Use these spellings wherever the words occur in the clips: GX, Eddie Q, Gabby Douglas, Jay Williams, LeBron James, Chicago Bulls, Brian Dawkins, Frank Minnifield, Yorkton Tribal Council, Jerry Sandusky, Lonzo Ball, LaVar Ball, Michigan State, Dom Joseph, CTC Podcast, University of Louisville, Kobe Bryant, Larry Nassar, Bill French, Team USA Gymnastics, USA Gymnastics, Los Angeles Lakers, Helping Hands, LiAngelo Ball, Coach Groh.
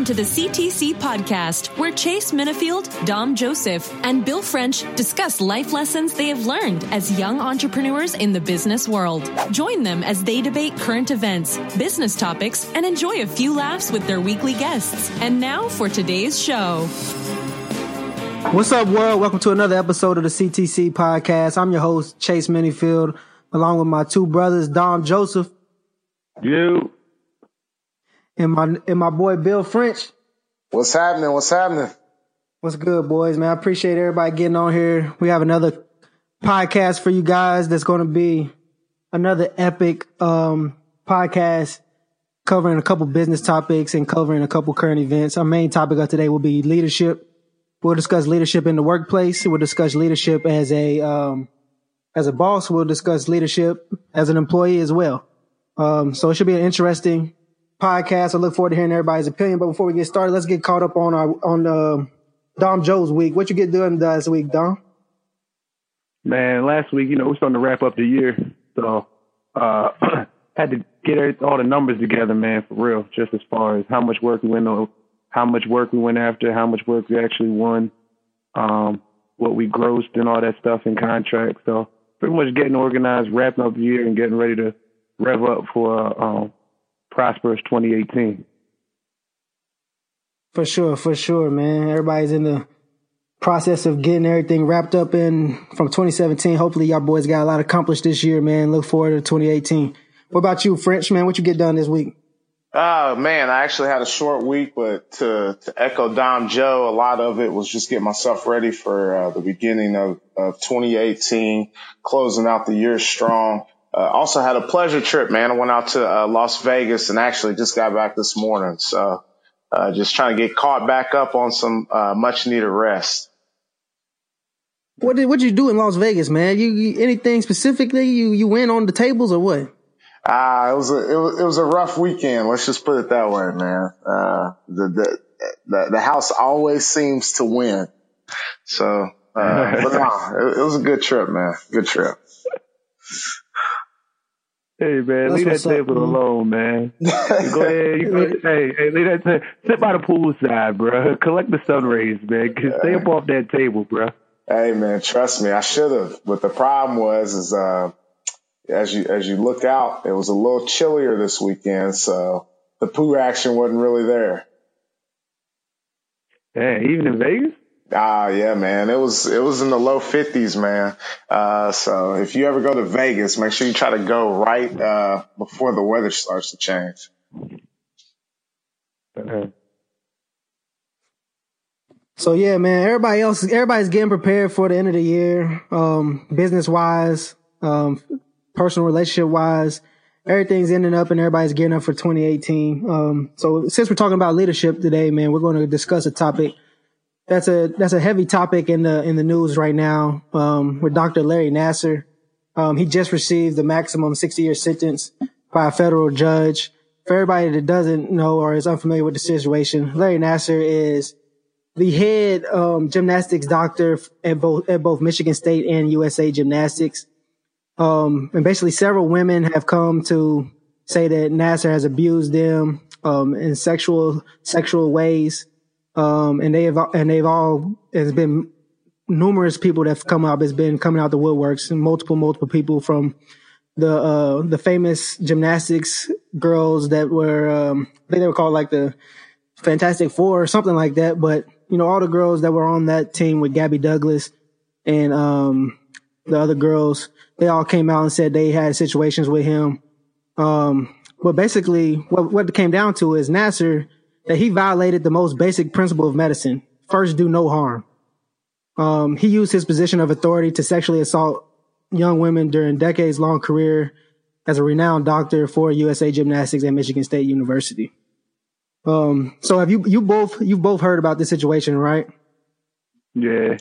Welcome to the CTC Podcast, where Chase Minnifield, Dom Joseph, and Bill French discuss life lessons they have learned as young entrepreneurs in the business world. Join them as they debate current events, business topics, and enjoy a few laughs with their weekly guests. And now for today's show. What's up, world? Welcome to another episode of the CTC Podcast. I'm your host, Chase Minnifield, along with my two brothers, Dom Joseph. You. And my boy Bill French. What's happening? What's happening? What's good, boys, man? I appreciate everybody getting on here. We have another podcast for you guys that's going to be another epic podcast covering a couple business topics and covering a couple current events. Our main topic of today will be leadership. We'll discuss leadership in the workplace. We'll discuss leadership as a boss. We'll discuss leadership as an employee as well. So it should be an interesting podcast. I look forward to hearing everybody's opinion. But before we get started, let's get caught up on Dom Joe's week. What you get doing last week, Dom? Man, last week, we're starting to wrap up the year, so had to get all the numbers together, man, for real. Just as far as how much work we went on, how much work we went after, how much work we actually won, what we grossed, and all that stuff in contracts. So pretty much getting organized, wrapping up the year, and getting ready to rev up for prosperous 2018. For sure, man. Everybody's in the process of getting everything wrapped up in from 2017. Hopefully y'all boys got a lot accomplished this year, man. Look forward to 2018. What about you, French, man? What you get done this week? Man, I actually had a short week, but to echo Dom Joe, a lot of it was just getting myself ready for the beginning of 2018, closing out the year strong. Also had a pleasure trip, man. I went out to Las Vegas and actually just got back this morning. So just trying to get caught back up on some much-needed rest. What did you do in Las Vegas, man? You anything specifically? You went on the tables or what? It was a rough weekend. Let's just put it that way, man. The house always seems to win. So but no, it was a good trip, man. Good trip. Hey, man, leave that table alone, man. Go ahead. Hey, leave that table. Sit by the poolside, bro. Collect the sun rays, man. Stay up off that table, bro. Hey, man, trust me, I should have. But the problem was as you look out, it was a little chillier this weekend, so the poo action wasn't really there. Hey, even in Vegas? Yeah, man. It was in the low 50s, man. So if you ever go to Vegas, make sure you try to go right before the weather starts to change. So yeah, man. Everybody's getting prepared for the end of the year, business wise, personal relationship wise. Everything's ending up, and everybody's getting up for 2018. So since we're talking about leadership today, man, we're going to discuss a topic that's a heavy topic in the news right now, with Dr. Larry Nassar. He just received the maximum 60-year sentence by a federal judge. For everybody that doesn't know or is unfamiliar with the situation, Larry Nassar is the head gymnastics doctor at both Michigan State and USA Gymnastics. And basically several women have come to say that Nassar has abused them in sexual ways. It's been numerous people that have come up. It's been coming out the woodworks, and multiple people from the famous gymnastics girls that were, I think they were called like the Fantastic Four or something like that. But, all the girls that were on that team with Gabby Douglas and, the other girls, they all came out and said they had situations with him. But basically what it came down to is Nassar, that he violated the most basic principle of medicine. First, do no harm. He used his position of authority to sexually assault young women during decades-long career as a renowned doctor for USA Gymnastics at Michigan State University. So have you both heard about this situation, right? Yeah.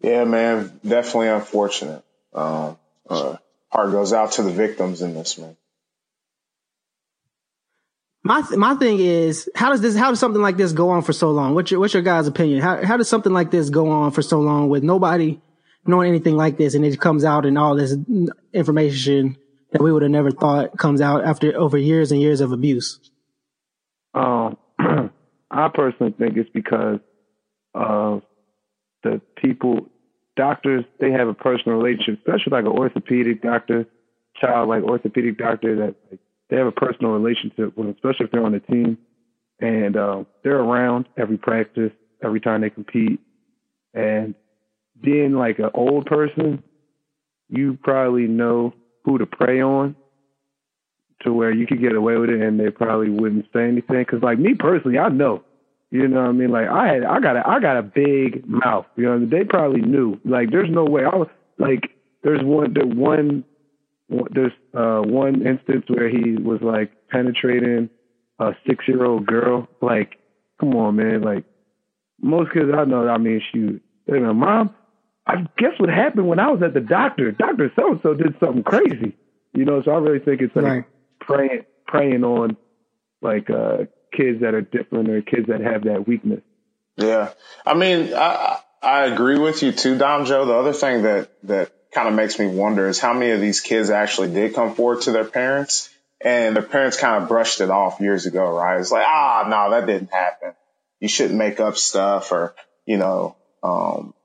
Yeah, man. Definitely unfortunate. Heart goes out to the victims in this, man. My thing is, how does something like this go on for so long? What's your guys' opinion? How does something like this go on for so long with nobody knowing anything like this, and it comes out and all this information that we would have never thought comes out after over years and years of abuse? I personally think it's because of the people, doctors, they have a personal relationship, especially like an orthopedic doctor, child like orthopedic doctor, that like, they have a personal relationship with, especially if they're on the team. And they're around every practice, every time they compete. And being like an old person, you probably know who to prey on to where you could get away with it and they probably wouldn't say anything. Because like me personally, I know. You know what I mean? Like I got a big mouth. You know, they probably knew. Like there's no way. There's one instance where he was like penetrating a 6-year-old girl. Like, come on, man. Like most kids I know, I mean, shoot, you know, Mom, I guess what happened when I was at the doctor. Dr. So-and-so did something crazy. You know, so I really think it's like preying on like kids that are different or kids that have that weakness. Yeah. I mean, I agree with you too, Dom Joe. The other thing that kind of makes me wonder is how many of these kids actually did come forward to their parents and their parents kind of brushed it off years ago, right? It's like, no, that didn't happen. You shouldn't make up stuff or, you know,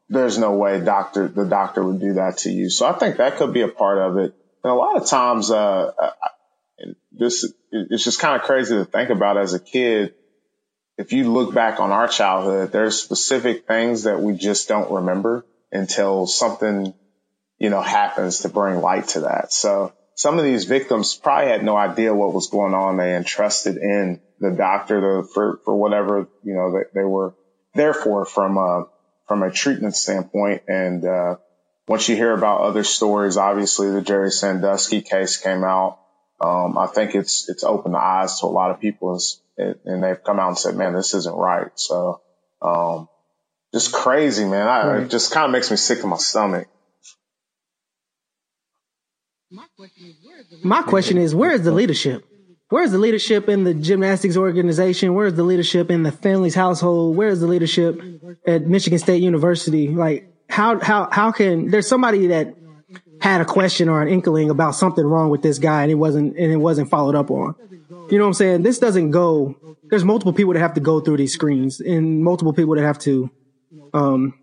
there's no way the doctor would do that to you. So I think that could be a part of it. And a lot of times, it's just kind of crazy to think about as a kid. If you look back on our childhood, there's specific things that we just don't remember until something, you know, happens to bring light to that. So some of these victims probably had no idea what was going on. They entrusted in the doctor for whatever, you know, they were there for from a treatment standpoint. And, once you hear about other stories, obviously the Jerry Sandusky case came out. I think it's opened the eyes to a lot of people and they've come out and said, man, this isn't right. So, just crazy, man. It just kind of makes me sick to my stomach. My question is, where is the leadership? Where's the leadership in the gymnastics organization? Where's the leadership in the family's household? Where's the leadership at Michigan State University? Like, how can there's somebody that had a question or an inkling about something wrong with this guy and it wasn't followed up on? You know what I'm saying? This doesn't go. There's multiple people that have to go through these screens and multiple people that have to, you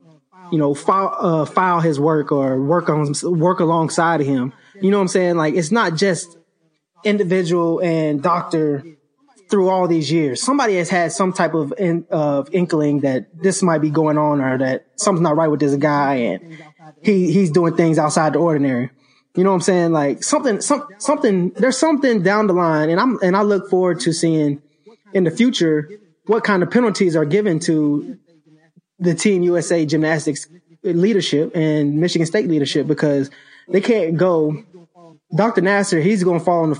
know, file his work or work alongside of him. You know what I'm saying? Like it's not just individual and doctor through all these years. Somebody has had some type of inkling that this might be going on or that something's not right with this guy and he's doing things outside the ordinary. You know what I'm saying? Like something, there's something down the line and I look forward to seeing in the future what kind of penalties are given to the Team USA Gymnastics leadership and Michigan State leadership, because they can't go. Dr. Nassar, he's going to fall on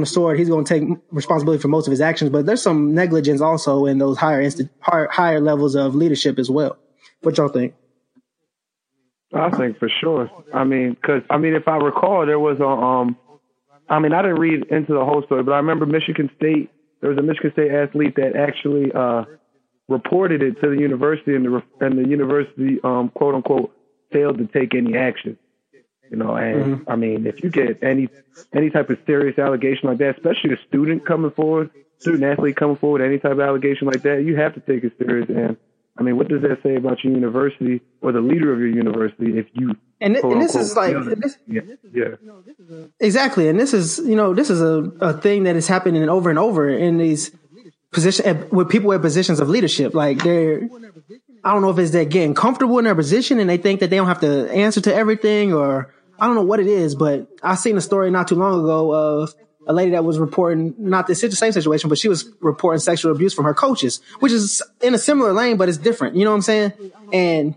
the sword. He's going to take responsibility for most of his actions, but there's some negligence also in those higher levels of leadership as well. What y'all think? I think for sure. I mean, if I recall, there was a, I didn't read into the whole story, but I remember there was a Michigan State athlete that actually reported it to the university and the university, quote unquote, failed to take any action. You know, and I mean, if you get any type of serious allegation like that, especially a student athlete coming forward, any type of allegation like that, you have to take it serious. And I mean, what does that say about your university or the leader of your university? If you exactly, and this is a thing that is happening over and over in these positions with people in positions of leadership, like they're. I don't know if it's they're getting comfortable in their position and they think that they don't have to answer to everything, or I don't know what it is, but I seen a story not too long ago of a lady that was reporting not the same situation, but she was reporting sexual abuse from her coaches, which is in a similar lane, but it's different. You know what I'm saying? And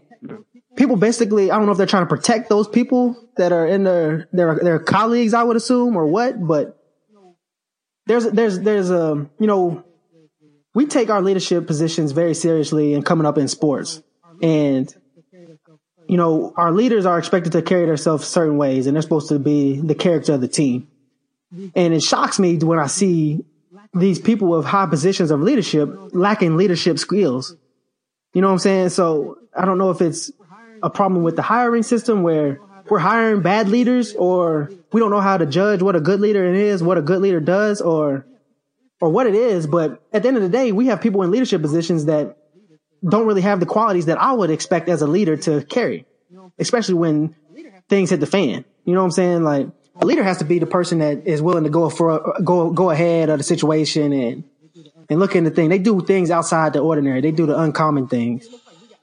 people basically, I don't know if they're trying to protect those people that are in their colleagues, I would assume, or what, but there's a, you know, we take our leadership positions very seriously and coming up in sports. And, you know, our leaders are expected to carry themselves certain ways and they're supposed to be the character of the team. And it shocks me when I see these people with high positions of leadership lacking leadership skills. You know what I'm saying? So I don't know if it's a problem with the hiring system where we're hiring bad leaders, or we don't know how to judge what a good leader does, or for what it is. But at the end of the day, we have people in leadership positions that don't really have the qualities that I would expect as a leader to carry, especially when things hit the fan. You know what I'm saying? Like, a leader has to be the person that is willing to go ahead of the situation and look into things. They do things outside the ordinary. They do the uncommon things.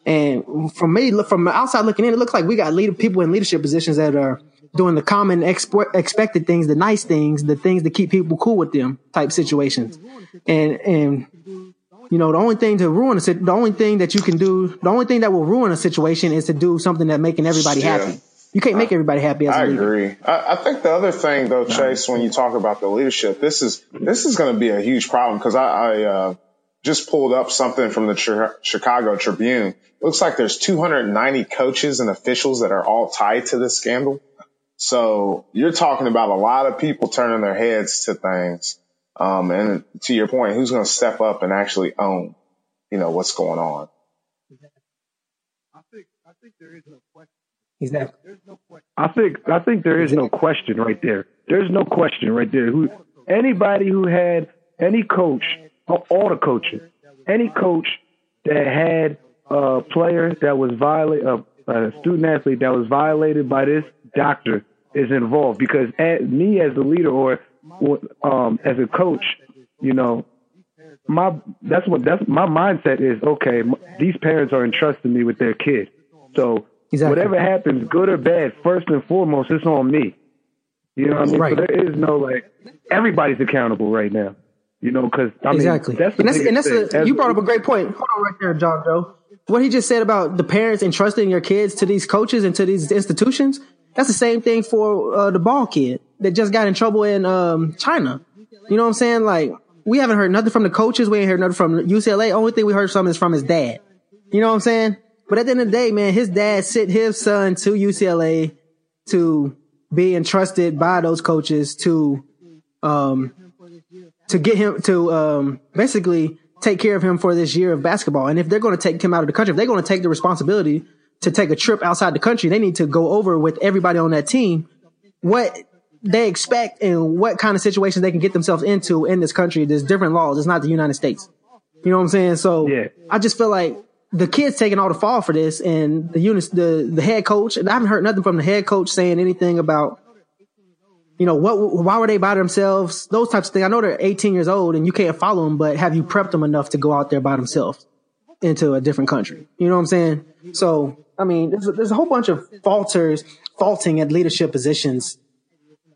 And for me, from outside looking in, it looks like we got people in leadership positions that are doing the common expected things, the nice things, the things that keep people cool with them type situations. And you know, the only thing that you can do, the only thing that will ruin a situation is to do something that making everybody happy. You can't make everybody happy as a leader. I agree. I think the other thing, though, Chase, when you talk about the leadership, this is going to be a huge problem, because I just pulled up something from the Chicago Tribune. It looks like there's 290 coaches and officials that are all tied to this scandal. So you're talking about a lot of people turning their heads to things. And to your point, who's going to step up and actually own, you know, what's going on? I think there is no question. Exactly. There's no question. I think there is no question right there. There's no question right there. Anybody who had any coach, all the coaches, any coach that had a player that was violated, a student athlete that was violated by this doctor is involved, because me as a leader or as a coach, you know, that's my mindset is, okay, these parents are entrusting me with their kid. So exactly. Whatever happens, good or bad, first and foremost, it's on me. You know what I mean? Right. So there is no, like, everybody's accountable right now. You know, because I mean, that's the biggest thing. You brought up a great point. Hold on right there, John Joe. What he just said about the parents entrusting your kids to these coaches and to these institutions, that's the same thing for the ball kid that just got in trouble in China. You know what I'm saying? Like, we haven't heard nothing from the coaches. We ain't heard nothing from UCLA. Only thing we heard from is from his dad. You know what I'm saying? But at the end of the day, man, his dad sent his son to UCLA to be entrusted by those coaches to get him to basically take care of him for this year of basketball. And if they're going to take him out of the country, if they're going to take the responsibility to take a trip outside the country, they need to go over with everybody on that team what they expect and what kind of situations they can get themselves into in this country. There's different laws. It's not the United States. You know what I'm saying? So yeah. I just feel like the kid's taking all the fall for this, and the head coach, and I haven't heard nothing from the head coach saying anything about, you know, why were they by themselves? Those types of things. I know they're 18 years old and you can't follow them, but have you prepped them enough to go out there by themselves into a different country? You know what I'm saying? So, I mean, there's a whole bunch of faulting at leadership positions,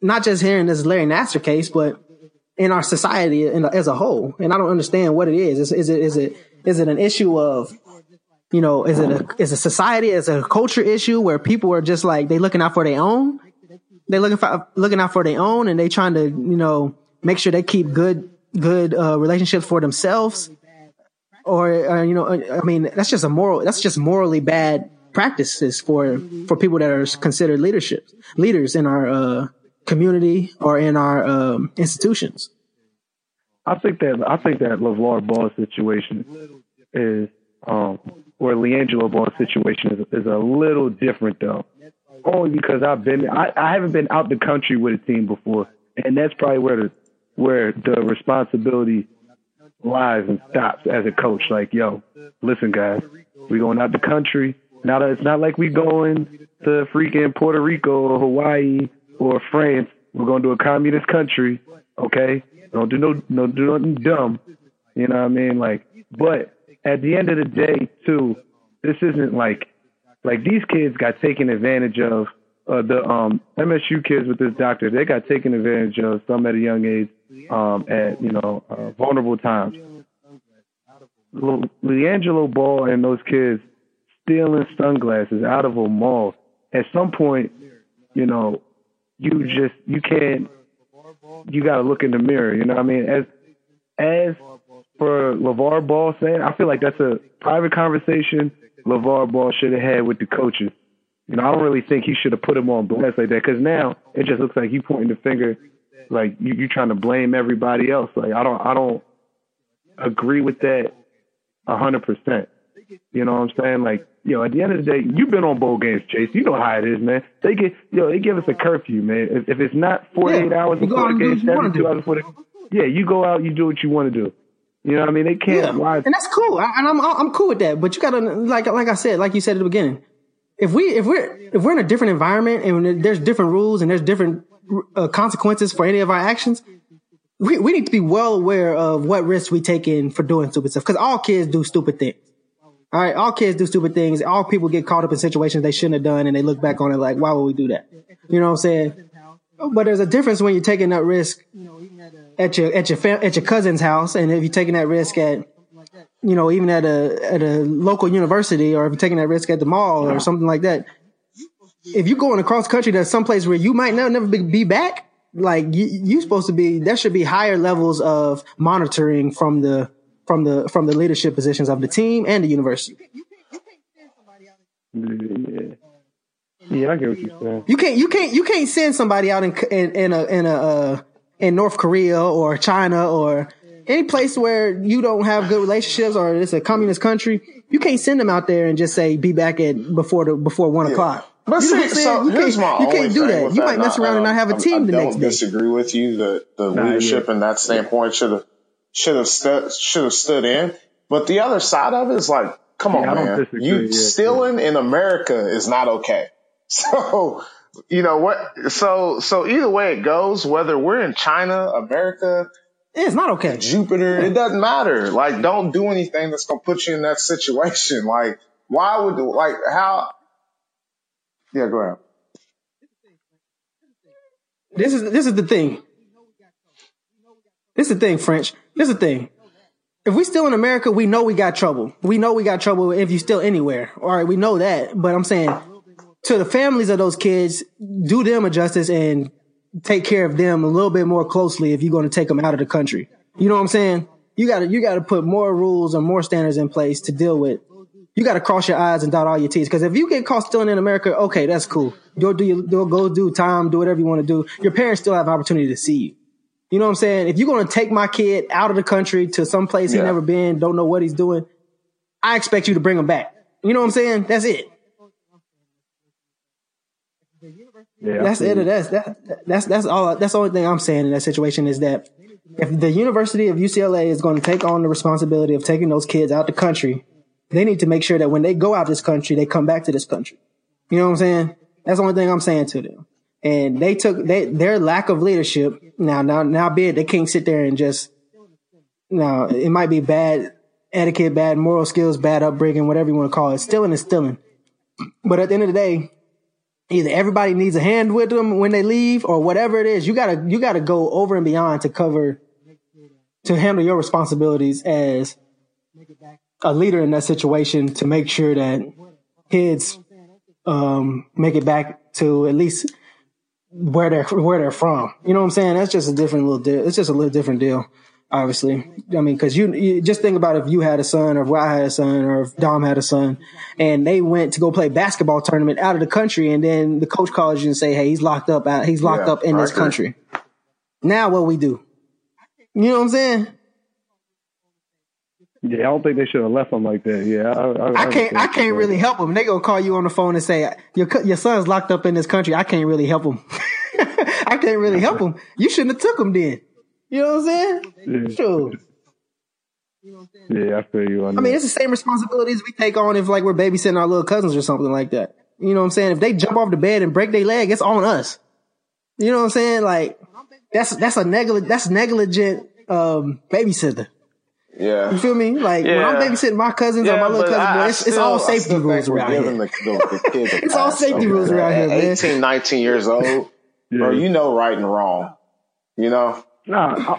not just here in this Larry Nassar case, but in our society as a whole. And I don't understand what it is. Is it an issue of, you know, is it a society, is it a culture issue where people are just like, they looking out for their own? They're looking out for their own, and they trying to, you know, make sure they keep good relationships for themselves, or you know, I mean, that's just morally bad practices for people that are considered leaders in our community or in our institutions. I think that LaVar Ball situation is, or LiAngelo Ball situation is a little different though. Only because I haven't been out the country with a team before, and that's probably where the responsibility lies and stops as a coach. Like, yo, listen, guys, we're going out the country. Now that it's not like we going to freaking Puerto Rico or Hawaii or France. We're going to a communist country, okay? Don't do nothing dumb. You know what I mean? Like, but at the end of the day, too, this isn't like. Like, these kids got taken advantage of, the MSU kids with this doctor, they got taken advantage of, some at a young age, at, you know, vulnerable times. LiAngelo Ball and those kids stealing sunglasses out of a mall. At some point, you know, you got to look in the mirror, you know what I mean? As for LaVar Ball saying, I feel like that's a private conversation LaVar Ball should have had with the coaches. You know, I don't really think he should have put him on blast like that, because now it just looks like you pointing the finger, like you trying to blame everybody else. Like, I don't agree with that 100%. You know what I'm saying? Like, yo, at the end of the day, you've been on bowl games, Chase. You know how it is, man. They give us a curfew, man. If it's not 48 hours before the game, 72 hours before the game. Yeah, you go out, you do what you want to do. You know what I mean? They can't lie. And that's cool. I'm cool with that. But you got to, like I said, like you said at the beginning, if we're in a different environment and there's different rules and there's different consequences for any of our actions, we need to be well aware of what risks we take in for doing stupid stuff. Because all kids do stupid things. All right, all kids do stupid things. All people get caught up in situations they shouldn't have done, and they look back on it like, why would we do that? You know what I'm saying? But there's a difference when you're taking that risk at your cousin's house, and if you're taking that risk at, you know, even at a local university, or if you're taking that risk at the mall or something like that. If you're going across country to someplace where you might never be back, like you're supposed to be, there should be higher levels of monitoring from the leadership positions of the team and the university. Yeah, I get what you're saying. You can't send somebody out in North Korea or China or any place where you don't have good relationships or it's a communist country. You can't send them out there and just say be back at before 1 o'clock. But you see, so you can't do that. You might mess around and not have a team the next day. I don't disagree with you. The leadership in that standpoint should have stood in. But the other side of it is like, come on, man. You stealing in America is not okay. So, you know what? So either way it goes, whether we're in China, America, it's not okay. Jupiter, it doesn't matter. Like, don't do anything that's going to put you in that situation. Like, why would, like, how? Yeah, go ahead. This is the thing. This is the thing, French. This is the thing. If we still in America, we know we got trouble. We know we got trouble if you still anywhere. All right, we know that. But I'm saying to the families of those kids, do them a justice and take care of them a little bit more closely if you're going to take them out of the country. You know what I'm saying? You got to put more rules and more standards in place to deal with. You got to cross your I's and dot all your T's. Because if you get caught stealing in America, okay, that's cool. Go do time, do whatever you want to do. Your parents still have an opportunity to see you. You know what I'm saying? If you're going to take my kid out of the country to some place he's never been, don't know what he's doing, I expect you to bring him back. You know what I'm saying? That's it. Yeah, that's it. That's all. That's the only thing I'm saying in that situation is that if the University of UCLA is going to take on the responsibility of taking those kids out the country, they need to make sure that when they go out this country, they come back to this country. You know what I'm saying? That's the only thing I'm saying to them. And they took their lack of leadership. Now, be it they can't sit there and just. Now, it might be bad etiquette, bad moral skills, bad upbringing, whatever you want to call it. Stealing is stealing. But at the end of the day, either everybody needs a hand with them when they leave, or whatever it is, you gotta go over and beyond to handle your responsibilities as a leader in that situation to make sure that kids make it back to at least where they're from. You know what I'm saying? That's just a different little deal. It's just a little different deal, obviously. I mean, because you just think about if you had a son, or if I had a son, or if Dom had a son, and they went to go play basketball tournament out of the country, and then the coach calls you and say, "Hey, he's locked up in this country." Now what we do? You know what I'm saying? Yeah, I don't think they should have left him like that. Yeah, I can't really help him. They gonna call you on the phone and say your son's locked up in this country. I can't really help him. I can't really help him. You shouldn't have took him then. You know what I'm saying? Yeah. Sure. Yeah, I feel you on that. I mean, it's the same responsibilities we take on if like we're babysitting our little cousins or something like that. You know what I'm saying? If they jump off the bed and break their leg, it's on us. You know what I'm saying? Like that's negligent babysitter. Yeah, you feel me? Like when I'm babysitting my cousins or my little cousin, it's all safety rules around here. It's all safety rules around here, man. 18, 19 years old, bro, you know right and wrong. You know? Nah.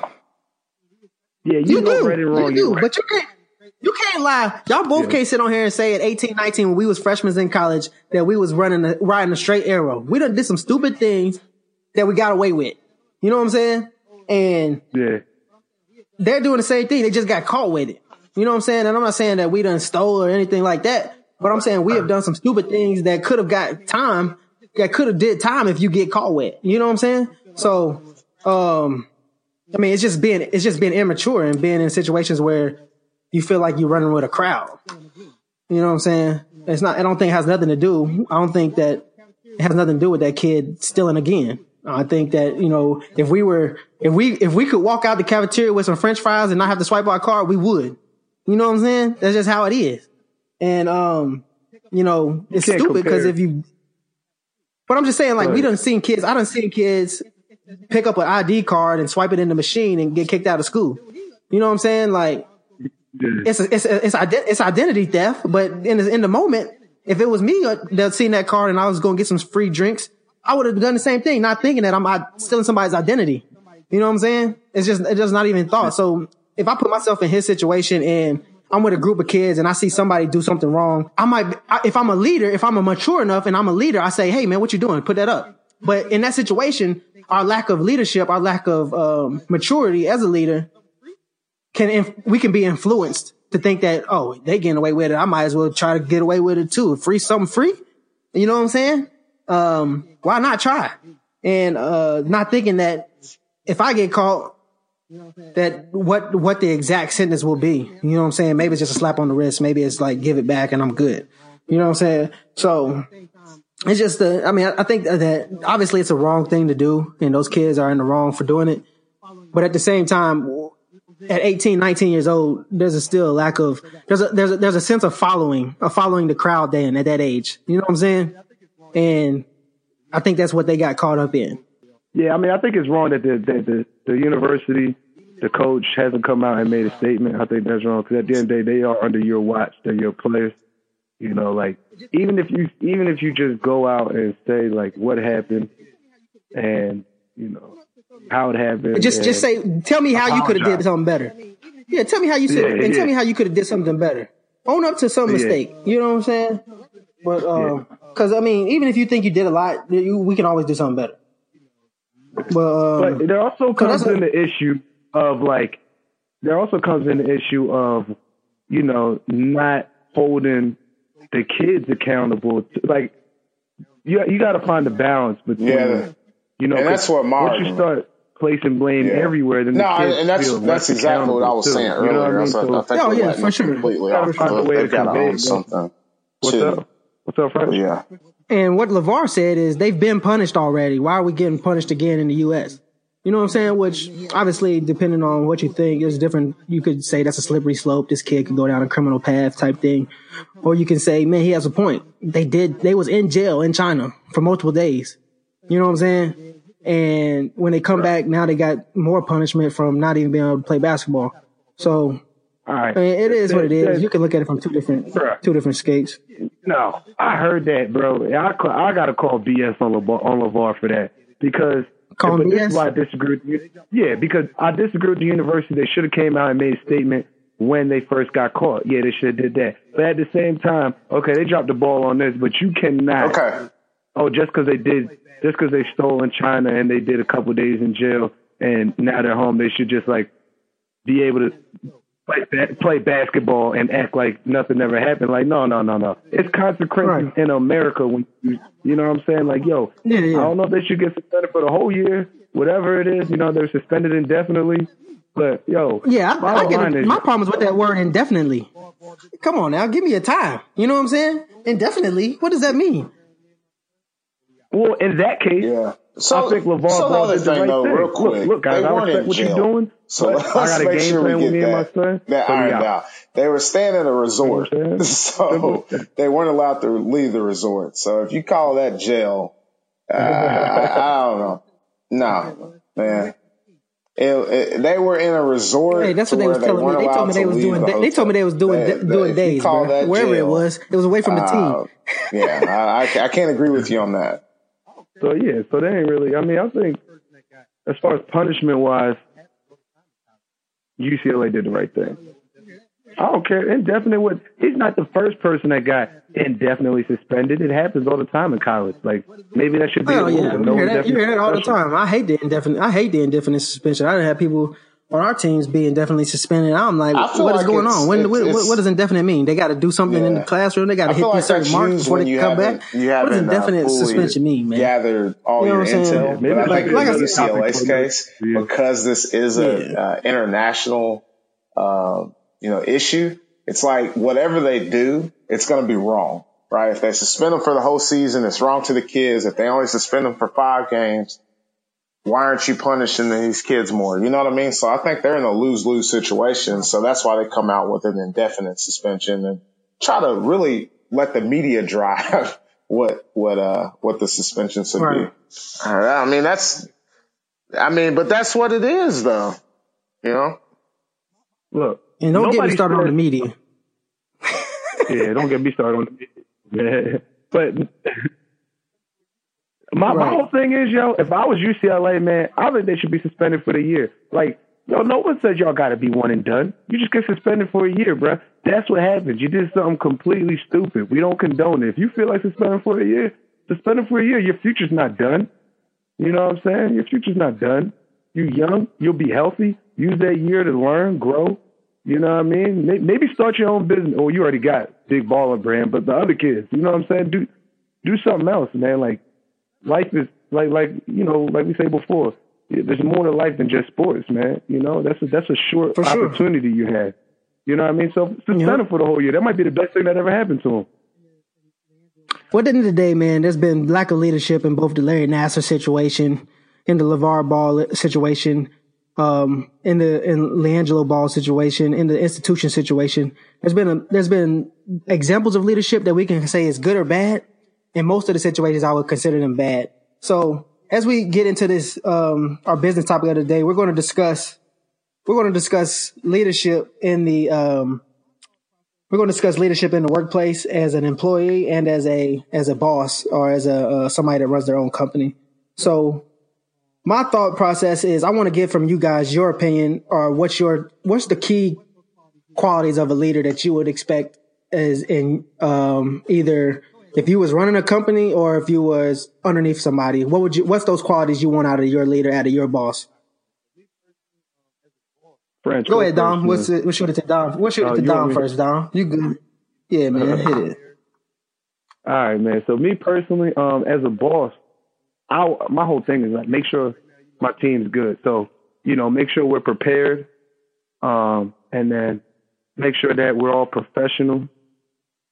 You know right and wrong. You do, right. But you can't lie. Y'all both can't sit on here and say at 18, 19, when we was freshmen in college, that we was riding a straight arrow. We done did some stupid things that we got away with. You know what I'm saying? And they're doing the same thing. They just got caught with it. You know what I'm saying? And I'm not saying that we done stole or anything like that, but I'm saying we have done some stupid things that could have got time, that could have did time if you get caught with. You know what I'm saying? So, I mean, it's just being immature and being in situations where you feel like you're running with a crowd. You know what I'm saying? It's not, I don't think it has nothing to do. I don't think that it has nothing to do with that kid stealing again. I think that, you know, if we were If we could walk out the cafeteria with some French fries and not have to swipe our card, we would. You know what I'm saying? That's just how it is. And you know, it's stupid because but I'm just saying, like, we I done seen kids pick up an ID card and swipe it in the machine and get kicked out of school. You know what I'm saying? Like, it's identity theft. But in the moment, if it was me that seen that card and I was going to get some free drinks, I would have done the same thing, not thinking that I'm stealing somebody's identity. You know what I'm saying? It's just not even thought. So if I put myself in his situation and I'm with a group of kids and I see somebody do something wrong, if I'm a mature enough and I'm a leader, I say, hey man, what you doing? Put that up. But in that situation, our lack of leadership, our lack of maturity as a leader, we can be influenced to think that, oh, they getting away with it, I might as well try to get away with it too. Something free. You know what I'm saying? Why not try? And not thinking that if I get caught, that what the exact sentence will be. You know what I'm saying? Maybe it's just a slap on the wrist. Maybe it's like, give it back and I'm good. You know what I'm saying? So it's just I think that obviously it's a wrong thing to do and those kids are in the wrong for doing it. But at the same time, at 18, 19 years old, there's a sense of following the crowd then at that age. You know what I'm saying? And I think that's what they got caught up in. Yeah, I mean, I think it's wrong that the university, the coach hasn't come out and made a statement. I think that's wrong because at the end of the day, they are under your watch. They're your players. You know, like, even if you just go out and say, like, what happened and, you know, how it happened. Just say, tell me how apologize. You could have did something better. Yeah, tell me how you should tell me how you could have did something better. Own up to some mistake. You know what I'm saying? But because, I mean, even if you think you did a lot, we can always do something better. But there also comes in the issue of you know, not holding the kids accountable. Like, you got to find the balance between, you know, and that's what once you start placing blame everywhere, then the kids that's exactly what I was saying earlier. You know what I mean? Completely off. They've got to own something. What's up, Frank? Yeah. And what LaVar said is they've been punished already. Why are we getting punished again in the U.S.? You know what I'm saying? Which obviously, depending on what you think, is different. You could say that's a slippery slope. This kid could go down a criminal path type thing. Or you can say, man, he has a point. They was in jail in China for multiple days. You know what I'm saying? And when they come back, now they got more punishment from not even being able to play basketball. So, all right. I mean, it is what it is. You can look at it from two different skates. No, I heard that, bro. I got to call BS on LaVar for that because I disagree with you. Yeah, because I disagree with the university. They should have came out and made a statement when they first got caught. Yeah, they should have did that. But at the same time, okay, they dropped the ball on this, but you cannot. Okay. Oh, just because they stole in China and they did a couple of days in jail and now they're home, they should just like be able to play basketball and act like nothing ever happened. Like, no. It's consequences in America when you know what I'm saying? Like, yo, I don't know if they should get suspended for the whole year, whatever it is. You know, they're suspended indefinitely. But, yo. Yeah, I get it. My problem is with that word indefinitely. Come on now, give me a time. You know what I'm saying? Indefinitely, what does that mean? Well, in that case, I think LaVar Ball is the right thing. Real quick, look guys, I respect what you're doing. So I got a game plan with me and my son. They were staying at a resort, so they weren't allowed to leave the resort. So if you call that jail, I don't know. No, man. They were in a resort. Hey, that's what they was telling me. They told me they was doing days, wherever it was. It was away from the team. Yeah, I can't agree with you on that. So, so they ain't really – I mean, I think as far as punishment-wise, UCLA did the right thing. I don't care. He's not the first person that got indefinitely suspended. It happens all the time in college. Like, maybe that should be you hear that all the time. I hate the indefinite suspension. I didn't have people on our teams be indefinitely suspended. I'm like, what is going on? What does indefinite mean? They got to do something in the classroom. They got to hit these certain marks before they come back. What does indefinite suspension mean, man? Gathered all your intel. Maybe like in UCLA's case, because this is a international issue. It's like whatever they do, it's going to be wrong, right? If they suspend them for the whole season, it's wrong to the kids. If they only suspend them for 5 games, why aren't you punishing these kids more? You know what I mean? So I think they're in a lose-lose situation. So that's why they come out with an indefinite suspension and try to really let the media drive what the suspension should be. I mean, but that's what it is though. You know? Look. And don't get me started on the media. Yeah, don't get me started on the media. But my whole thing is, yo, if I was UCLA, man, I think they should be suspended for the year. Like, yo, no one says y'all got to be one and done. You just get suspended for a year, bro. That's what happens. You did something completely stupid. We don't condone it. If you feel like suspending for a year, suspended for a year. Your future's not done. You know what I'm saying? Your future's not done. You're young. You'll be healthy. Use that year to learn, grow. You know what I mean? Maybe start your own business. Or you already got Big Baller Brand, but the other kids, you know what I'm saying? Do something else, man. Like, life is like you know, like we said before, there's more to life than just sports, man. You know, that's a short opportunity you have. You know what I mean? So suspended for the whole year. That might be the best thing that ever happened to him. Well, at the end of the day, man, there's been lack of leadership in both the Larry Nassar situation, in the LaVar Ball situation, in LiAngelo Ball situation, in the institution situation. There's been examples of leadership that we can say is good or bad. In most of the situations, I would consider them bad. So as we get into this, our business topic of the day, we're going to discuss leadership in the, we're going to discuss leadership in the workplace as an employee and as a boss or as a somebody that runs their own company. So my thought process is I want to get from you guys your opinion or what's the key qualities of a leader that you would expect as in, either if you was running a company or if you was underneath somebody, what's those qualities you want out of your leader, out of your boss? French, go ahead, Dom. We'll shoot it to Dom. We'll shoot it to Dom first, Dom. You good? Yeah, man. Hit it. All right, man. So me personally, as a boss, my whole thing is like make sure my team's good. So, you know, make sure we're prepared, and then make sure that we're all professional.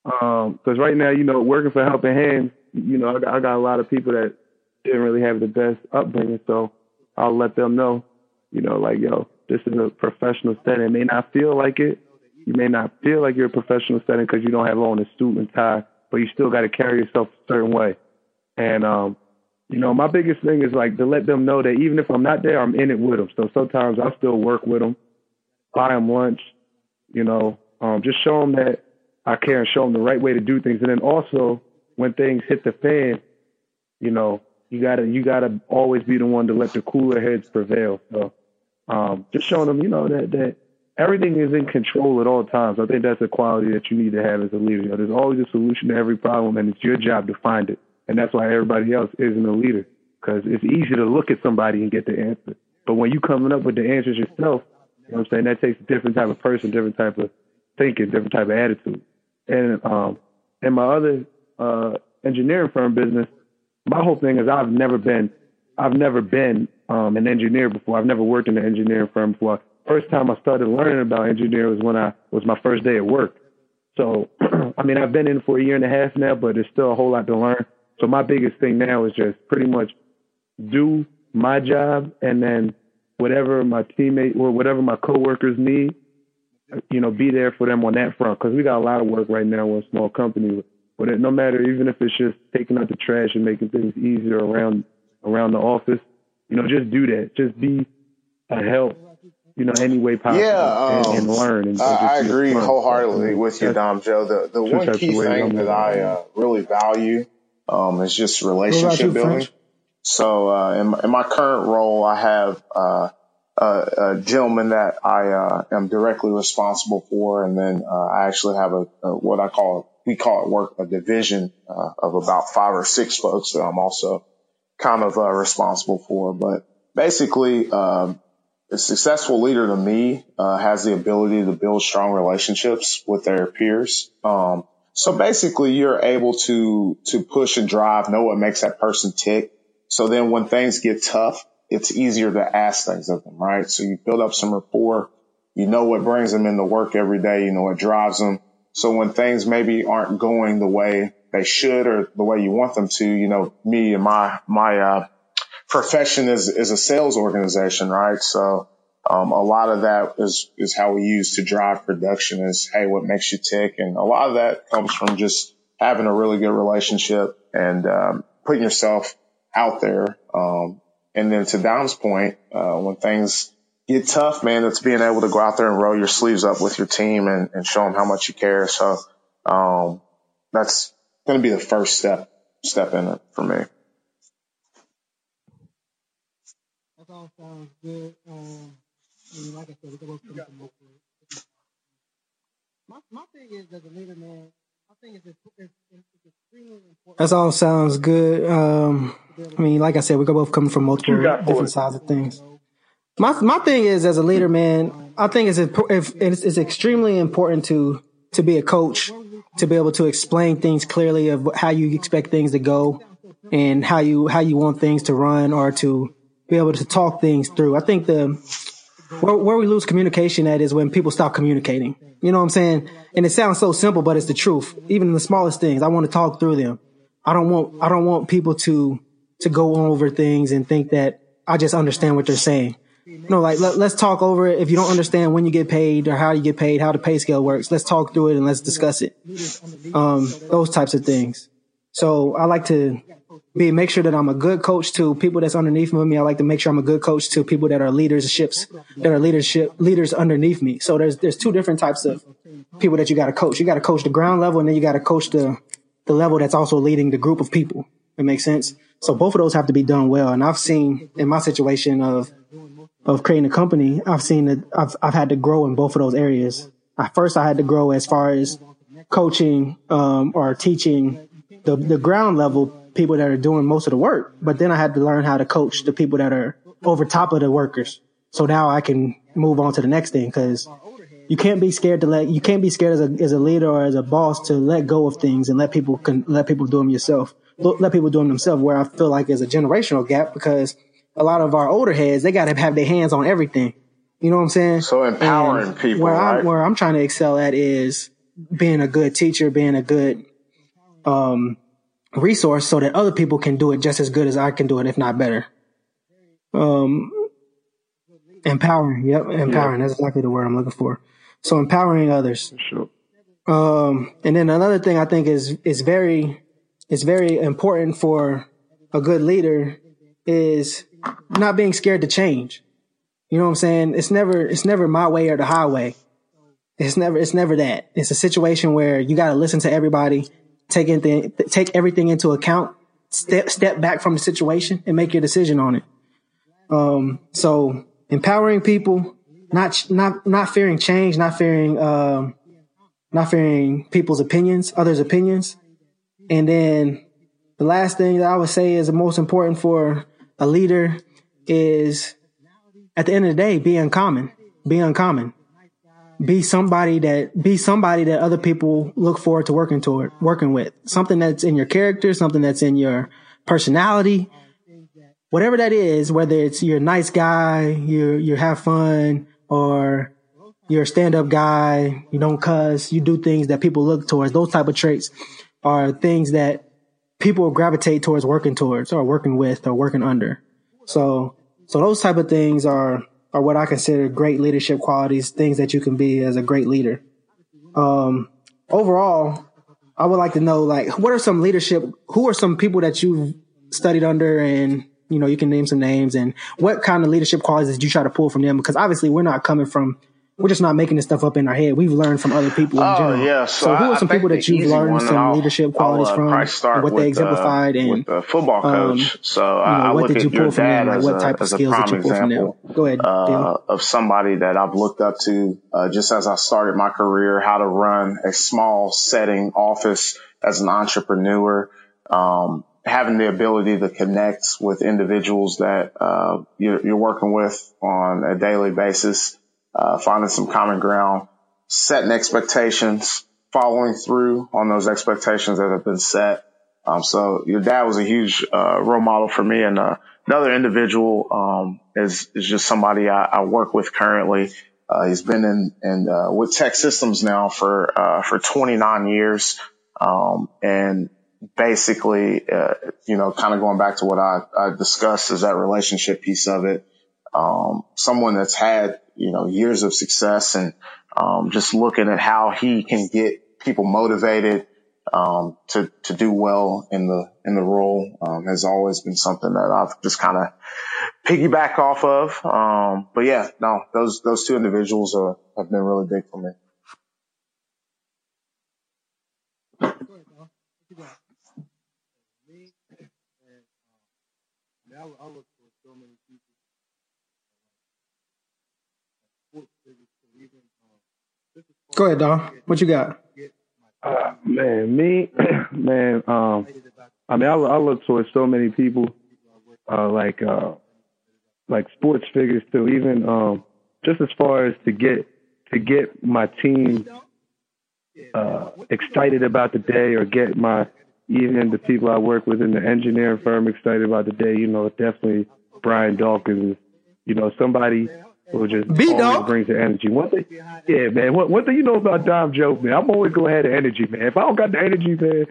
Because right now, you know, working for Helping Hands, you know, I got a lot of people that didn't really have the best upbringing. So I'll let them know, you know, like, yo, this is a professional setting. It may not feel like it. You may not feel like you're a professional setting because you don't have on a suit and tie, but you still got to carry yourself a certain way. And, you know, my biggest thing is like to let them know that even if I'm not there, I'm in it with them. So sometimes I still work with them, buy them lunch, you know, just show them that I care and show them the right way to do things. And then also when things hit the fan, you know, you gotta always be the one to let the cooler heads prevail. So just showing them, you know, that everything is in control at all times. I think that's a quality that you need to have as a leader. You know, there's always a solution to every problem, and it's your job to find it. And that's why everybody else isn't a leader, because it's easy to look at somebody and get the answer. But when you coming up with the answers yourself, you know what I'm saying, that takes a different type of person, different type of thinking, different type of attitude. And in my other engineering firm business, my whole thing is I've never been an engineer before. I've never worked in an engineering firm before. First time I started learning about engineering was my first day at work. So, I mean, I've been in for a year and a half now, but there's still a whole lot to learn. So my biggest thing now is just pretty much do my job, and then whatever my teammate or whatever my coworkers need, you know, be there for them on that front, because we got a lot of work right now. We're a small company, but no matter, even if it's just taking out the trash and making things easier around the office, you know, just do that. Just be a help, you know, any way possible, and learn. And I agree wholeheartedly with you, Dom Joe. The one key thing that I really value is just relationship building. So in my current role, I have a gentleman that I am directly responsible for, and then I actually have a division of about 5 or 6 folks that I'm also kind of responsible for. But basically, a successful leader to me has the ability to build strong relationships with their peers. So basically, you're able to push and drive, know what makes that person tick. So then when things get tough, it's easier to ask things of them, right? So you build up some rapport. You know what brings them into work every day. You know what drives them. So when things maybe aren't going the way they should or the way you want them to, you know, me and my profession is a sales organization, right? So a lot of that is how we use to drive production is, hey, what makes you tick? And a lot of that comes from just having a really good relationship and putting yourself out there. And then to Dom's point, when things get tough, man, it's being able to go out there and roll your sleeves up with your team and show them how much you care. So that's going to be the first step in it for me. That all sounds good. Like I said, we're going to put some more for it. My thing is, as a leader, man, I think it's extremely important. That all sounds good. Like I said, we're both coming from multiple different sides of things. My thing is, as a leader, man, I think it's extremely important to be a coach, to be able to explain things clearly of how you expect things to go and how you want things to run, or to be able to talk things through. I think where we lose communication at is when people stop communicating. You know what I'm saying? And it sounds so simple, but it's the truth. Even the smallest things, I want to talk through them. I don't want people to go over things and think that I just understand what they're saying. No, like let's talk over it. If you don't understand when you get paid or how you get paid, how the pay scale works, let's talk through it and let's discuss it. Those types of things. So I like to make sure that I'm a good coach to people that's underneath me. I like to make sure I'm a good coach to people that are leaders underneath me. So there's two different types of people that you got to coach. You got to coach the ground level, and then you got to coach the level that's also leading the group of people. It makes sense. So both of those have to be done well. And I've seen in my situation of creating a company, I've seen that I've had to grow in both of those areas. First, I had to grow as far as coaching or teaching the ground level people that are doing most of the work. But then I had to learn how to coach the people that are over top of the workers. So now I can move on to the next thing, because you can't be scared as a leader or as a boss to let go of things and let people do them yourself. Let people do them themselves, where I feel like there's a generational gap, because a lot of our older heads, they got to have their hands on everything. You know what I'm saying? So empowering and people, where I'm trying to excel at is being a good teacher, being a good resource so that other people can do it just as good as I can do it, if not better. Empowering. Yep. Empowering. Yeah. That's exactly the word I'm looking for. So empowering others. Sure. And then another thing I think is very important for a good leader is not being scared to change. You know what I'm saying? It's never my way or the highway. It's never that. It's a situation where you got to listen to everybody, take everything into account, step back from the situation and make your decision on it. So empowering people, not fearing change, not fearing others' opinions. And then the last thing that I would say is the most important for a leader is, at the end of the day, be uncommon. Be somebody that other people look forward to working with. Something that's in your character, something that's in your personality, whatever that is, whether it's you're a nice guy, you have fun, or you're a stand-up guy, you don't cuss, you do things that people look towards. Those type of traits are things that people gravitate towards or working with or working under. So those type of things are what I consider great leadership qualities, things that you can be as a great leader. Overall, I would like to know, like, who are some people that you've studied under, and, you know, you can name some names, and what kind of leadership qualities did you try to pull from them? Because obviously we're just not making this stuff up in our head. We've learned from other people in general. Yeah. So who are some people that you've learned some leadership qualities from, and what they exemplified, and the football coach? So what did you pull from them? Like, what type of skills did you pull from them? Go ahead, Dale. Of somebody that I've looked up to just as I started my career, how to run a small setting office as an entrepreneur, having the ability to connect with individuals that you're working with on a daily basis. Finding some common ground, setting expectations, following through on those expectations that have been set. So your dad was a huge role model for me. And another individual is just somebody I work with currently. He's been with Tech Systems now for 29 years. And basically, kind of going back to what I discussed is that relationship piece of it. Someone that's had, years of success and, just looking at how he can get people motivated, to do well in the role, has always been something that I've just kind of piggyback off of. But yeah, no, those two individuals have been really big for me. I look for so many people, sports figures, so even go ahead, Dom. What you got? I look towards so many people, like sports figures too. Even just as far as to get my team excited about the day, or get my even the people I work with in the engineering firm excited about the day. Definitely Brian Dawkins is, somebody who just always brings the energy. One thing, yeah, man. One thing about Dom Joe, man, I'm always going to have the energy, man. If I don't got the energy, man,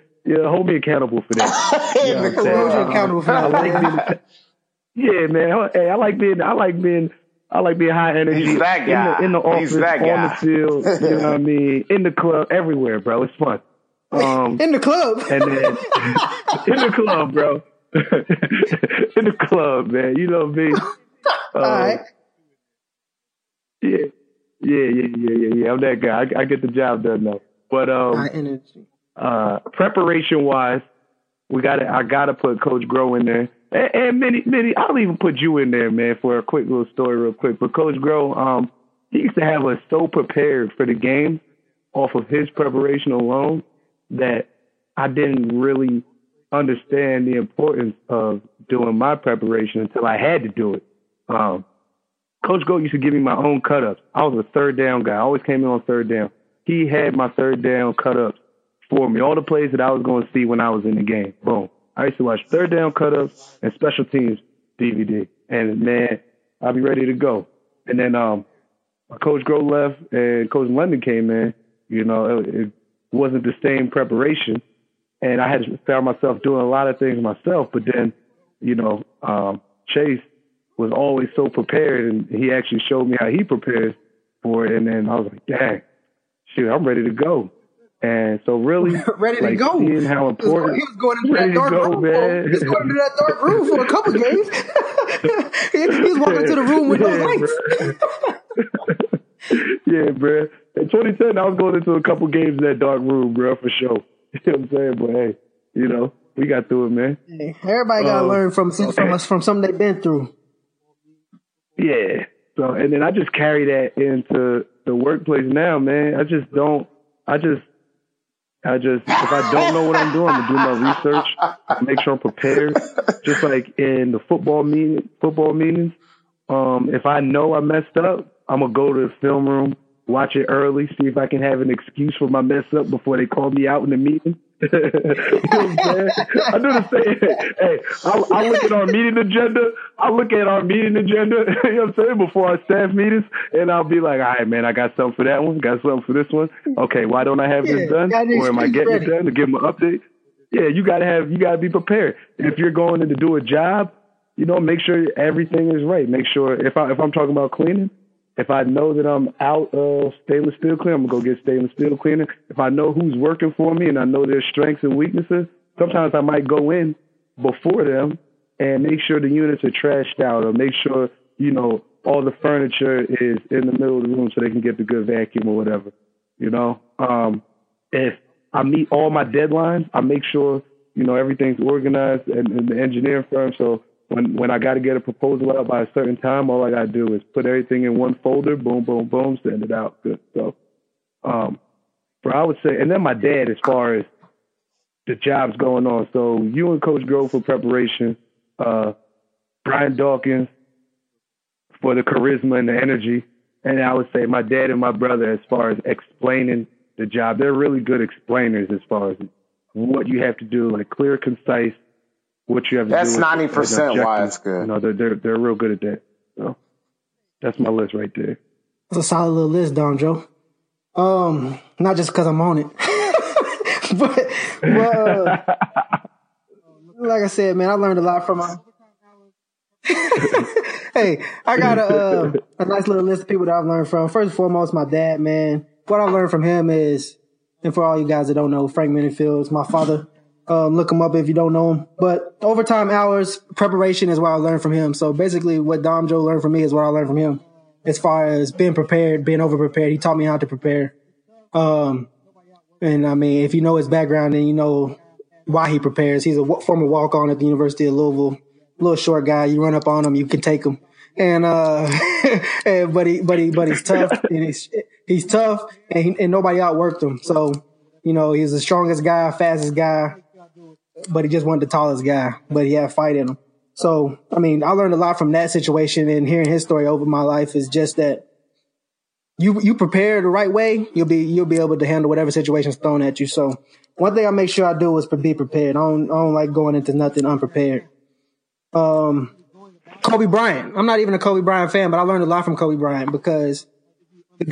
hold me accountable for that. Yeah, man. Hey, I like being high energy. He's that guy. In the office, on the field, you know what I mean? In the club, everywhere, bro. It's fun. In the club, and then in the club, man. You know me. All right. Yeah. I'm that guy. I get the job done though. But preparation wise, I gotta put Coach Groh in there, and many. I'll even put you in there, man, for a quick little story, real quick. But Coach Groh, he used to have us so prepared for the game off of his preparation alone, that I didn't really understand the importance of doing my preparation until I had to do it. Coach Gold used to give me my own cut-ups. I was a third-down guy. I always came in on third down. He had my third-down cut-ups for me, all the plays that I was going to see when I was in the game. Boom. I used to watch third-down cut-ups and special teams DVD. And, man, I'll be ready to go. And then Coach Gold left and Coach London came in. It wasn't the same preparation, and I had found myself doing a lot of things myself. But then, Chase was always so prepared, and he actually showed me how he prepares for it. And then I was like, "Dang, shoot, I'm ready to go." And so, really, ready to go. Seeing how important he was going into that dark room. He was going into that dark room for a couple of games. He was walking into the room with those lights. Yeah, bro. In 2010, I was going into a couple games in that dark room, bro, for sure. You know what I'm saying? But, hey, we got through it, man. Hey, everybody got to learn from us, from something they've been through. Yeah. So, and then I just carry that into the workplace now, man. If I don't know what I'm doing, I'm going to do my research, make sure I'm prepared. Just like in the football meetings, if I know I messed up, I'm going to go to the film room, watch it early, see if I can have an excuse for my mess up before they call me out in the meeting. You know what I'm saying? I do the same. Hey, I look at our meeting agenda. You know what I'm saying? Before our staff meetings, and I'll be like, all right, man, I got something for that one. Got something for this one. Okay, why don't I have this done? Or am I getting it done to give them an update? Yeah, you got to be prepared. If you're going in to do a job, make sure everything is right. Make sure if I'm talking about cleaning, if I know that I'm out of stainless steel cleaner, I'm going to go get stainless steel cleaner. If I know who's working for me and I know their strengths and weaknesses, sometimes I might go in before them and make sure the units are trashed out, or make sure, all the furniture is in the middle of the room so they can get the good vacuum or whatever. If I meet all my deadlines, I make sure, everything's organized in the engineering firm. So When I got to get a proposal out by a certain time, all I got to do is put everything in one folder, boom, boom, boom, send it out. Good. So, I would say, and then my dad, as far as the jobs going on. So you and Coach Groh for preparation, Brian Dawkins for the charisma and the energy. And I would say my dad and my brother, as far as explaining the job, they're really good explainers as far as what you have to do, like clear, concise, what you have to do. That's 90% why it's good. They're real good at that. So that's my list right there. That's a solid little list, Don Joe. Not just because I'm on it. but like I said, man, I learned a lot from my. Hey, I got a nice little list of people that I've learned from. First and foremost, my dad, man. What I learned from him is, and for all you guys that don't know, Frank Minnifield is my father. Look him up if you don't know him. But overtime hours, preparation is what I learned from him. So basically what Dom Joe learned from me is what I learned from him. As far as being prepared, being over-prepared, he taught me how to prepare. And I mean, if you know his background, then you know why he prepares. He's a former walk-on at the University of Louisville. Little short guy, you run up on him, you can take him. And, but he's tough, and he's tough, and nobody outworked him. So, you know, he's the strongest guy, fastest guy, but he just wasn't the tallest guy, but he had fight in him. So, I mean, I learned a lot from that situation, and hearing his story over my life is just that you prepare the right way, you'll be able to handle whatever situation's thrown at you. So one thing I make sure I do is be prepared. I don't like going into nothing unprepared. Kobe Bryant. I'm not even a Kobe Bryant fan, but I learned a lot from Kobe Bryant because the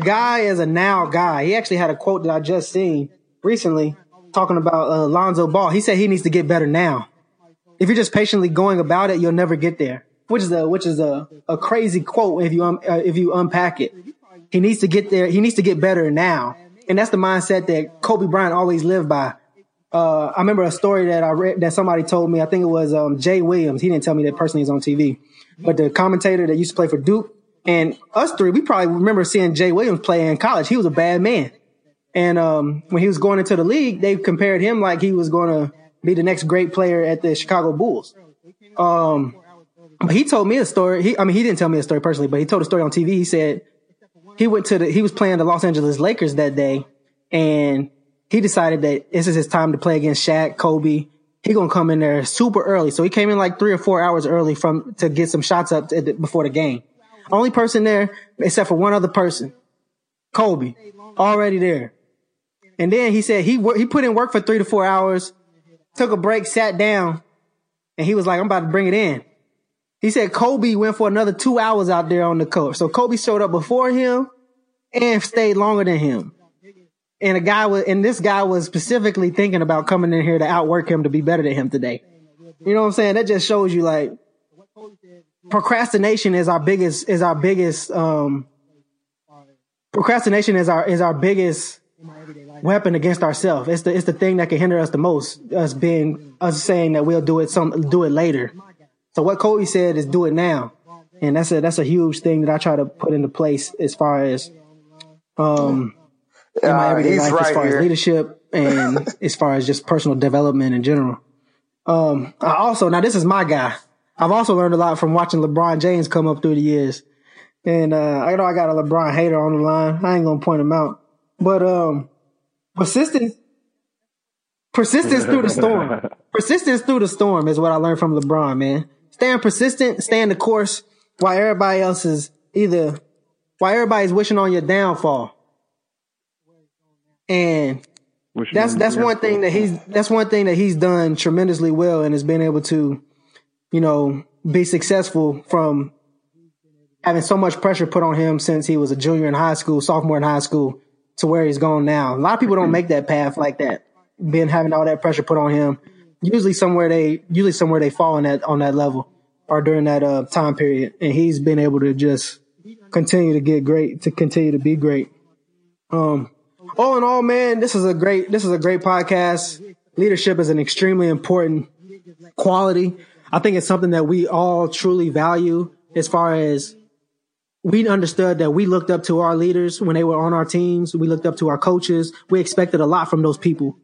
guy is a now guy. He actually had a quote that I just seen recently talking about Lonzo Ball. He said he needs to get better now. If you're just patiently going about it, you'll never get there, which is a crazy quote if you unpack it. He needs to get there. He needs to get better now. And that's the mindset that Kobe Bryant always lived by. I remember a story that I read that somebody told me. I think it was Jay Williams. He didn't tell me that personally. He's on TV, but the commentator that used to play for Duke and us three, we probably remember seeing Jay Williams play in college. He was a bad man, and when he was going into the league, they compared him like he was going to be the next great player at the Chicago Bulls. But he told me a story. He didn't tell me a story personally, but he told a story on TV. He said he was playing the Los Angeles Lakers that day, and he decided that this is his time to play against Shaq, Kobe. He gonna come in there super early, so he came in like 3 or 4 hours early to get some shots up before the game. Only person there, except for one other person, Kobe, already there. And then he said he put in work for 3 to 4 hours, took a break, sat down, and he was like, "I'm about to bring it in." He said Kobe went for another 2 hours out there on the court, so Kobe showed up before him and stayed longer than him. And this guy was specifically thinking about coming in here to outwork him, to be better than him today. You know what I'm saying? That just shows you, like, procrastination is our biggest weapon against ourselves. It's the thing that can hinder us the most, us saying that we'll do it later. So what Kobe said is do it now. And that's a huge thing that I try to put into place as far as, in my everyday life, right, as far as leadership and as far as just personal development in general. I also, now this is my guy. I've also learned a lot from watching LeBron James come up through the years. And, I know I got a LeBron hater on the line. I ain't going to point him out, but, persistence through the storm, is what I learned from LeBron, man. Staying persistent, staying the course while everybody's wishing on your downfall. And that's one thing that he's done tremendously well, and has been able to, you know, be successful from having so much pressure put on him since he was a junior in high school, sophomore in high school, to where he's gone now. A lot of people don't make that path like that. Been having all that pressure put on him. Usually somewhere they fall in that, on that level or during that time period. And he's been able to just continue to get great, to continue to be great. All in all, man, this is a great podcast. Leadership is an extremely important quality. I think it's something that we all truly value, as far as we understood that we looked up to our leaders when they were on our teams. We looked up to our coaches. We expected a lot from those people.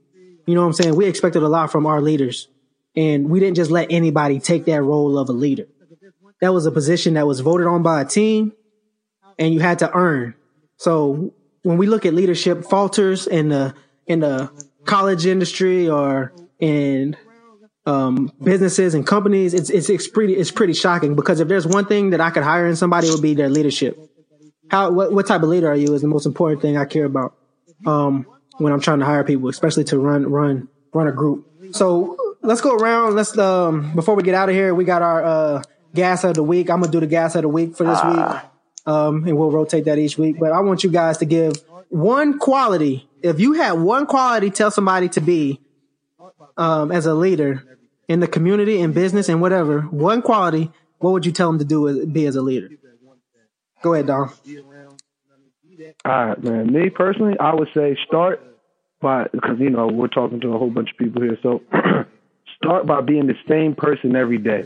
You know what I'm saying? We expected a lot from our leaders, and we didn't just let anybody take that role of a leader. That was a position that was voted on by a team, and you had to earn. So when we look at leadership falters in the college industry or in businesses and companies, it's pretty shocking, because if there's one thing that I could hire in somebody, it would be their leadership. What type of leader are you is the most important thing I care about when I'm trying to hire people, especially to run a group. So let's go around. Let's before we get out of here, we got our gas of the week. I'm gonna do the gas of the week for this week. And we'll rotate that each week. But I want you guys to give one quality if you had one quality, tell somebody to be as a leader in the community, in business, and whatever, one quality, what would you tell them to do? Be as a leader. Go ahead, Dom. All right, man. Me personally, I would say start by, because you know we're talking to a whole bunch of people here, so start by being the same person every day.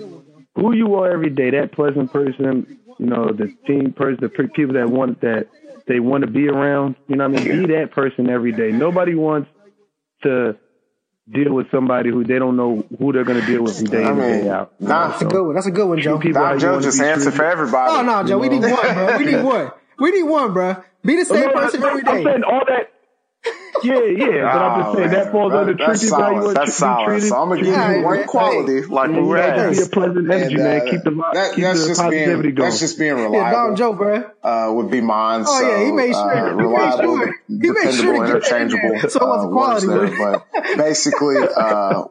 Who you are every day, that pleasant person, you know, the team person, the people that they want to be around. You know what I mean? Be that person every day. Nobody wants to deal with somebody who they don't know who they're going to deal with from day in and day out. Nah, that's a good one. That's a good one, Joe. Nah, Joe just answered for everybody. Oh, no, Joe. We need one, bro. We need one, bro. Be the same person every day. I'm saying all that. Yeah, but I'm just saying that falls under treating value. That's solid. So I'm gonna give you one quality, like we're at. Be a pleasant energy, man. Keep the positivity going. That's just being reliable. Yeah, Don Joe, bro, would be mine. Oh yeah, he made sure reliable, dependable, interchangeable. So what's the quality there? But basically,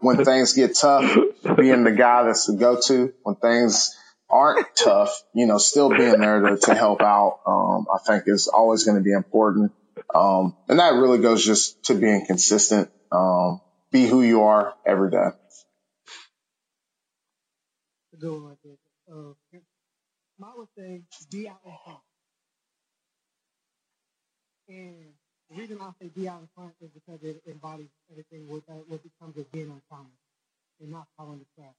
when things get tough, being the guy that's the go-to. When things aren't tough, you know, still being there to help out, I think is always going to be important. And that really goes just to being consistent. Be who you are every day. Good one right there. I would say be out in front. And the reason I say be out in front is because it embodies everything what becomes of being on time and not following the track.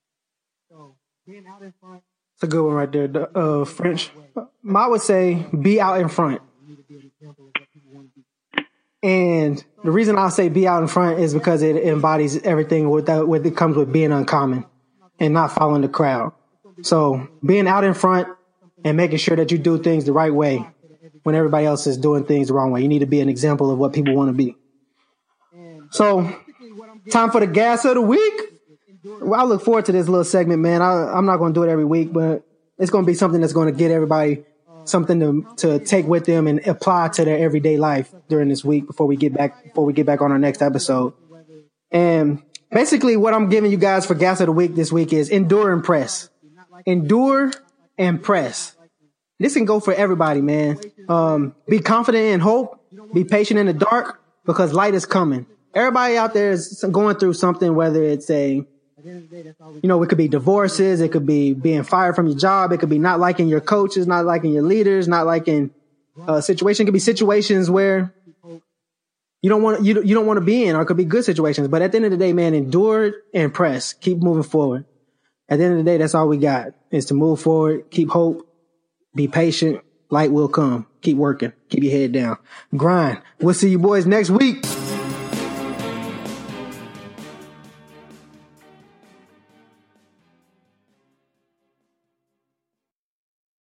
So being out in front. That's a good one right there, French. I would say be out in front. And the reason I say be out in front is because it embodies everything that comes with being uncommon and not following the crowd. So being out in front and making sure that you do things the right way when everybody else is doing things the wrong way. You need to be an example of what people want to be. So time for the gas of the week. Well, I look forward to this little segment, man. I'm not going to do it every week, but it's going to be something that's going to get everybody something to take with them and apply to their everyday life during this week before we get back on our next episode. And basically what I'm giving you guys for gas of the week this week is endure and press. Endure and press. This can go for everybody, man. Be confident in hope. Be patient in the dark because light is coming. Everybody out there is going through something, whether it's it could be divorces, it could be being fired from your job, it could be not liking your coaches, not liking your leaders, not liking a situation. It could be situations where you don't want to be in, or it could be good situations. But at the end of the day, man, endure and press. Keep moving forward. At the end of the day, that's all we got is to move forward, keep hope, be patient, light will come. Keep working, keep your head down, grind. We'll see you boys next week.